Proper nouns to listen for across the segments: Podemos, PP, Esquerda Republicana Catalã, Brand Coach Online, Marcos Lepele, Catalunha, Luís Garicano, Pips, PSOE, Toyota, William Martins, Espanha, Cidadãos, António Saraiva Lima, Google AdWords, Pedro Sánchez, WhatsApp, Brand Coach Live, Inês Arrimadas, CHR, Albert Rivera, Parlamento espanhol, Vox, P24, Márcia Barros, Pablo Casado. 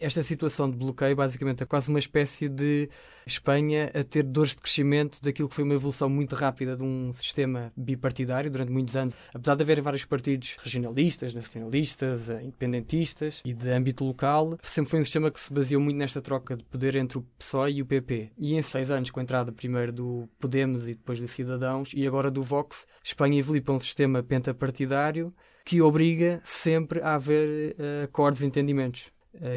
Esta situação de bloqueio, basicamente, é quase uma espécie de Espanha a ter dores de crescimento daquilo que foi uma evolução muito rápida de um sistema bipartidário durante muitos anos. Apesar de haver vários partidos regionalistas, nacionalistas, independentistas e de âmbito local, sempre foi um sistema que se baseou muito nesta troca de poder entre o PSOE e o PP. E em 6 anos, com a entrada primeiro do Podemos e depois do Cidadãos e agora do Vox, Espanha evoluiu para um sistema pentapartidário que obriga sempre a haver acordos e entendimentos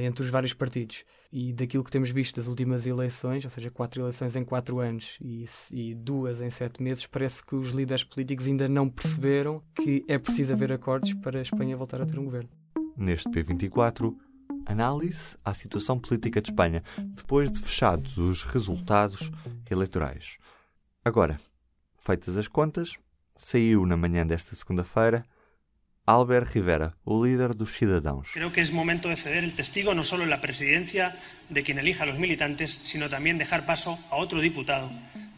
entre os vários partidos. E daquilo que temos visto das últimas eleições, ou seja, 4 eleições em 4 anos e 2 em 7 meses, parece que os líderes políticos ainda não perceberam que é preciso haver acordos para a Espanha voltar a ter um governo. Neste P24, análise à situação política de Espanha, depois de fechados os resultados eleitorais. Agora, feitas as contas, saiu na manhã desta segunda-feira Albert Rivera, o líder dos Cidadãos. Creo que es momento de ceder el testigo no solo en la presidencia de quien elija a los militantes, sino también dejar paso a otro diputado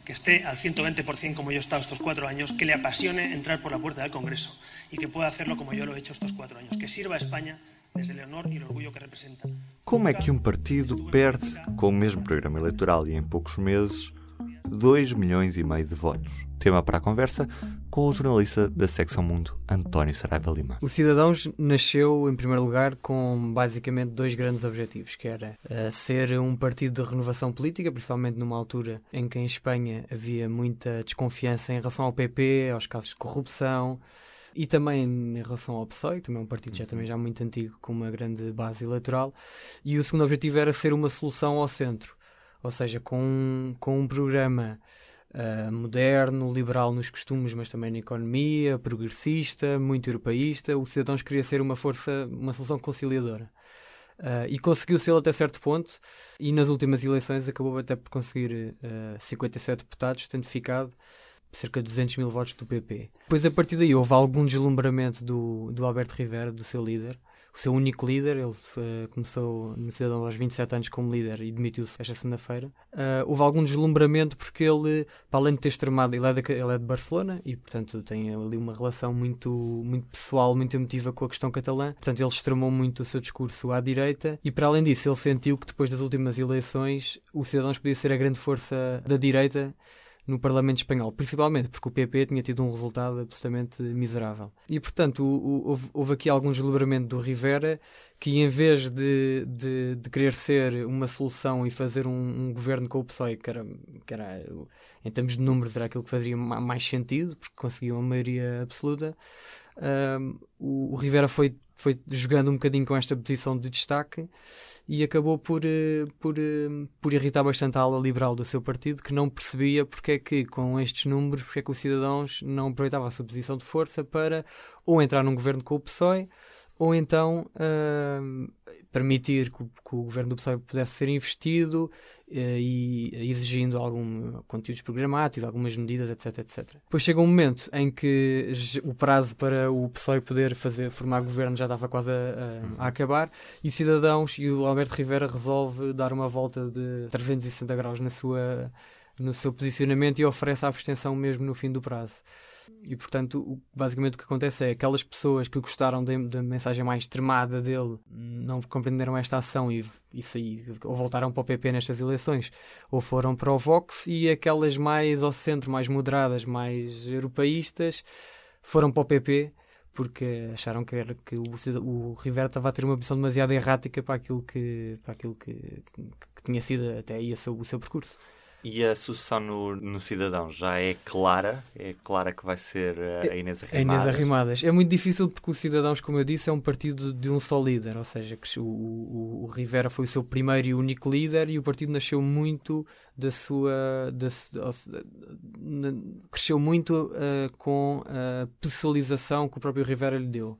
que esté al 120% como yo he estado estos 4 años, que le apasione entrar por la puerta del Congreso y que pueda hacerlo como yo lo he hecho estos 4 años, que sirva a España desde el honor y el orgullo que representa. Como é que um partido perde, com o mesmo programa eleitoral e em poucos meses, 2,5 milhões de votos? Tema para a conversa com o jornalista da Secção Mundo, António Saraiva Lima. O Cidadãos nasceu, em primeiro lugar, com basicamente 2 grandes objetivos, que era ser um partido de renovação política, principalmente numa altura em que em Espanha havia muita desconfiança em relação ao PP, aos casos de corrupção, e também em relação ao PSOE, também um partido já muito antigo, com uma grande base eleitoral. E o segundo objetivo era ser uma solução ao centro, ou seja, com um programa moderno, liberal nos costumes, mas também na economia, progressista, muito europeísta. O Cidadãos queria ser uma força, uma solução conciliadora. E conseguiu ser até certo ponto, e nas últimas eleições acabou até por conseguir 57 deputados, tendo ficado cerca de 200 mil votos do PP. Depois, a partir daí, houve algum deslumbramento do Albert Rivera, do seu líder, o seu único líder. Ele começou no Cidadão aos 27 anos como líder e demitiu-se esta segunda-feira. Houve algum deslumbramento porque ele, para além de ter extremado, ele é de Barcelona e, portanto, tem ali uma relação muito, muito pessoal, muito emotiva com a questão catalã. Portanto, ele extremou muito o seu discurso à direita e, para além disso, ele sentiu que depois das últimas eleições o Cidadãos podia ser a grande força da direita no Parlamento espanhol, principalmente porque o PP tinha tido um resultado absolutamente miserável. E, portanto, houve aqui algum deslumbramento do Rivera, que em vez de querer ser uma solução e fazer um governo com o PSOE, que era, em termos de números, era aquilo que fazia mais sentido, porque conseguiu uma maioria absoluta, o Rivera foi jogando um bocadinho com esta posição de destaque e acabou por irritar bastante a ala liberal do seu partido, que não percebia porque é que, com estes números, porque é que os Cidadãos não aproveitavam a sua posição de força para ou entrar num governo com o PSOE, ou então permitir que o governo do PSOE pudesse ser investido, e exigindo algum conteúdos programáticos, algumas medidas, etc, etc. Depois chega um momento em que o prazo para o PSOE poder formar governo já estava quase a acabar, e os Cidadãos e o Albert Rivera resolve dar uma volta de 360 graus no seu posicionamento e oferece a abstenção mesmo no fim do prazo. E, portanto, basicamente o que acontece é aquelas pessoas que gostaram da mensagem mais extremada dele não compreenderam esta ação e ou voltaram para o PP nestas eleições ou foram para o Vox, e aquelas mais ao centro, mais moderadas, mais europeístas, foram para o PP porque acharam que era que o Rivera estava a ter uma posição demasiado errática para aquilo que tinha sido até aí o seu percurso. E a sucessão no Cidadão já é clara? É clara que vai ser a Inês Arrimadas? A Inês Arrimadas. É muito difícil porque o Cidadãos, como eu disse, é um partido de um só líder. Ou seja, que o Rivera foi o seu primeiro e único líder, e o partido nasceu muito cresceu muito com a pessoalização que o próprio Rivera lhe deu.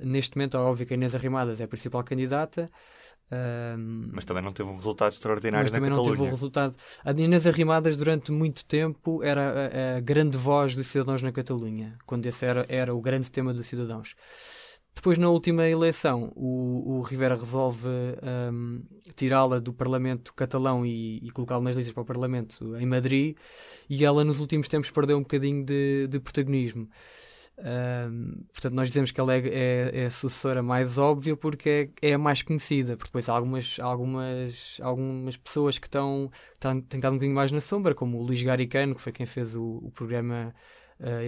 Neste momento, é óbvio que a Inês Arrimadas é a principal candidata, mas também não teve um resultado extraordinário na Catalunha. A Inês Arrimadas, durante muito tempo, era a grande voz dos Cidadãos na Catalunha, quando esse era o grande tema dos Cidadãos. Depois, na última eleição, o Rivera resolve tirá-la do Parlamento catalão e colocá-la nas listas para o Parlamento em Madrid, e ela nos últimos tempos perdeu um bocadinho de protagonismo. Portanto, nós dizemos que ela é a sucessora mais óbvia porque é a mais conhecida, porque depois há algumas pessoas que têm estado um bocadinho mais na sombra, como o Luís Garicano, que foi quem fez o programa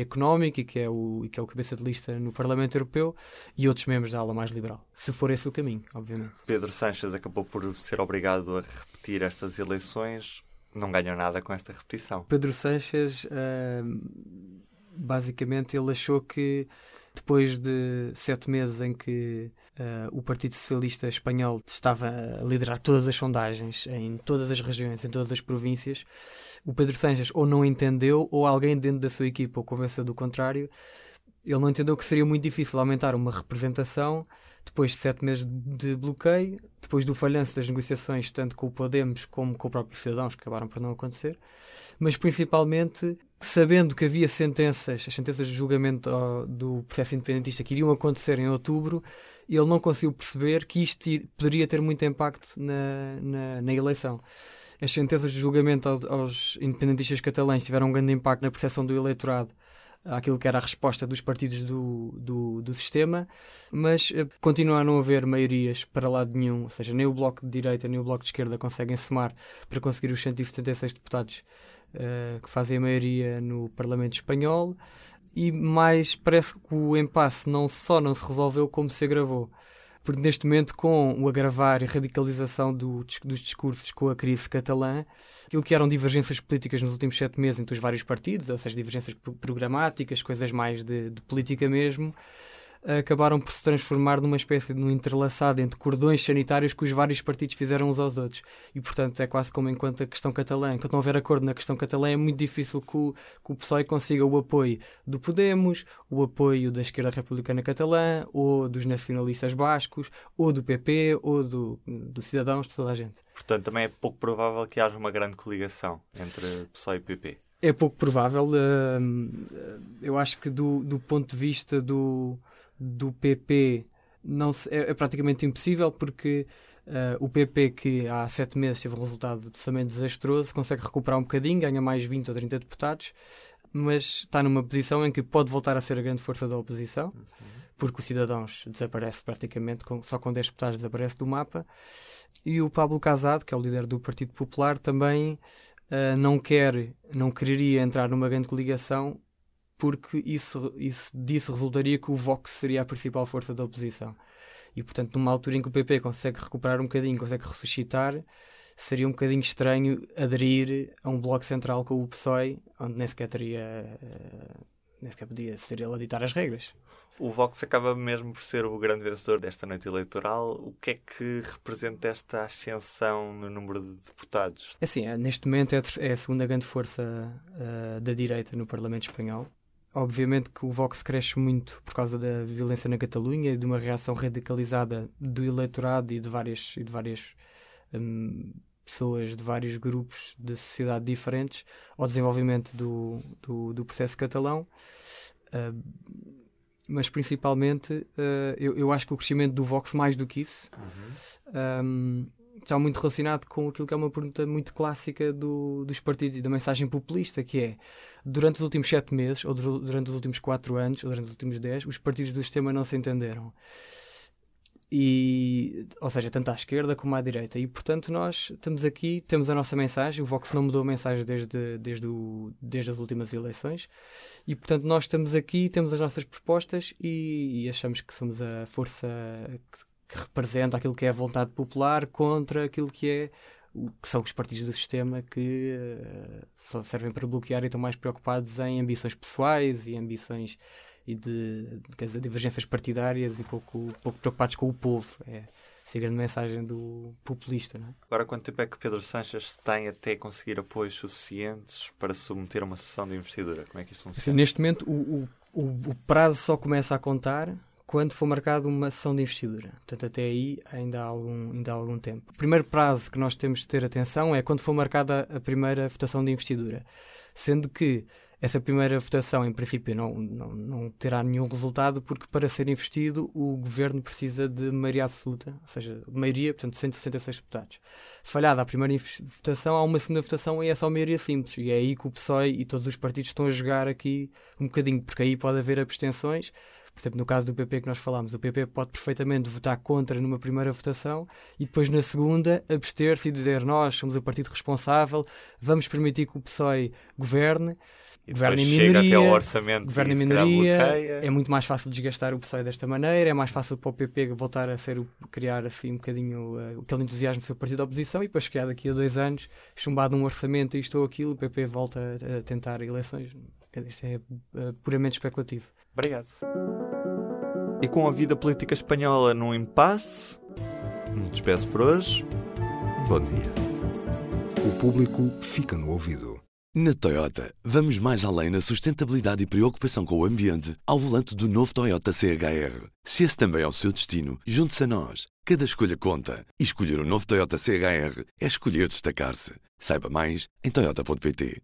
económico e que é o cabeça de lista no Parlamento Europeu, e outros membros da ala mais liberal, se for esse o caminho, obviamente. Pedro Sánchez acabou por ser obrigado a repetir estas eleições, não ganhou nada com esta repetição. Pedro Sánchez, basicamente, ele achou que depois de 7 meses em que o Partido Socialista Espanhol estava a liderar todas as sondagens, em todas as regiões, em todas as províncias, o Pedro Sánchez ou não entendeu, ou alguém dentro da sua equipa o convenceu do contrário. Ele não entendeu que seria muito difícil aumentar uma representação depois de 7 meses de bloqueio, depois do falhanço das negociações tanto com o Podemos como com o próprio Cidadãos, que acabaram por não acontecer, mas principalmente sabendo que havia as sentenças de julgamento do processo independentista que iriam acontecer em outubro, ele não conseguiu perceber que isto poderia ter muito impacto na eleição. As sentenças de julgamento aos independentistas catalães tiveram um grande impacto na percepção do eleitorado àquilo que era a resposta dos partidos do sistema, mas continua a não haver maiorias para lado nenhum, ou seja, nem o Bloco de Direita nem o Bloco de Esquerda conseguem somar para conseguir os 176 deputados que fazem a maioria no Parlamento espanhol, e mais parece que o impasse não só não se resolveu como se agravou. Porque neste momento, com o agravar e radicalização dos discursos com a crise catalã, aquilo que eram divergências políticas nos últimos 7 meses entre os vários partidos, ou seja, divergências programáticas, coisas mais de política mesmo, acabaram por se transformar numa espécie de um entrelaçado entre cordões sanitários que os vários partidos fizeram uns aos outros. E, portanto, é quase como enquanto a questão catalã, enquanto não houver acordo na questão catalã, é muito difícil que o PSOE consiga o apoio do Podemos, o apoio da Esquerda Republicana Catalã, ou dos nacionalistas bascos, ou do PP, ou do Cidadãos, de toda a gente. Portanto, também é pouco provável que haja uma grande coligação entre PSOE e PP. É pouco provável. Eu acho que do ponto de vista do PP não se, é praticamente impossível, porque o PP, que há 7 meses teve um resultado totalmente desastroso, consegue recuperar um bocadinho, ganha mais 20 ou 30 deputados, mas está numa posição em que pode voltar a ser a grande força da oposição, porque o Cidadãos desaparece praticamente, só com 10 deputados desaparece do mapa, e o Pablo Casado, que é o líder do Partido Popular, também não quereria entrar numa grande coligação, porque isso disso resultaria que o Vox seria a principal força da oposição. E, portanto, numa altura em que o PP consegue recuperar um bocadinho, consegue ressuscitar, seria um bocadinho estranho aderir a um bloco central com o PSOE, onde nem sequer podia ser ele a ditar as regras. O Vox acaba mesmo por ser o grande vencedor desta noite eleitoral. O que é que representa esta ascensão no número de deputados? Assim, neste momento é a segunda grande força da direita no Parlamento espanhol. Obviamente que o Vox cresce muito por causa da violência na Catalunha e de uma reação radicalizada do eleitorado e de várias pessoas de vários grupos de sociedade diferentes ao desenvolvimento do processo catalão. Mas principalmente, eu acho que o crescimento do Vox, mais do que isso, está muito relacionado com aquilo que é uma pergunta muito clássica dos partidos e da mensagem populista, que é, durante os últimos 7 meses, ou durante os últimos 4 anos, ou durante os últimos 10, os partidos do sistema não se entenderam. Ou seja, tanto à esquerda como à direita. E, portanto, nós estamos aqui, temos a nossa mensagem. O Vox não mudou a mensagem desde as últimas eleições. E, portanto, nós estamos aqui, temos as nossas propostas e achamos que somos a força que representa aquilo que é a vontade popular contra aquilo que são os partidos do sistema que só servem para bloquear e estão mais preocupados em ambições pessoais e ambições e de divergências partidárias e pouco preocupados com o povo. Essa é a grande mensagem do populista, não é? Agora, quanto tempo é que Pedro Sánchez tem até conseguir apoios suficientes para submeter uma sessão de investidura? Como é que isto funciona? Assim, neste momento, o prazo só começa a contar quando for marcada uma sessão de investidura. Portanto, até aí ainda há algum tempo. O primeiro prazo que nós temos de ter atenção é quando for marcada a primeira votação de investidura. Sendo que Essa primeira votação, em princípio, não terá nenhum resultado, porque para ser investido o governo precisa de maioria absoluta, ou seja, maioria, portanto, 166 deputados. Falhada a primeira votação, há uma segunda votação e é só maioria simples. E é aí que o PSOE e todos os partidos estão a jogar aqui um bocadinho, porque aí pode haver abstenções. Por exemplo, no caso do PP que nós falámos, o PP pode perfeitamente votar contra numa primeira votação e depois na segunda abster-se e dizer: nós somos o partido responsável, vamos permitir que o PSOE governe. E governo em minoria, chega até o orçamento, governo em minoria, é muito mais fácil desgastar o PSOE desta maneira, é mais fácil para o PP voltar a ser, criar assim um bocadinho aquele entusiasmo do seu partido de oposição e depois chegar daqui a 2 anos, chumbado um orçamento e isto ou aquilo, o PP volta a tentar eleições. Isto é puramente especulativo. Obrigado. E com a vida política espanhola num impasse, me despeço por hoje. Bom dia. O público fica no ouvido. Na Toyota, vamos mais além na sustentabilidade e preocupação com o ambiente ao volante do novo Toyota CHR. Se esse também é o seu destino, junte-se a nós. Cada escolha conta. E escolher o novo Toyota CHR é escolher destacar-se. Saiba mais em toyota.pt.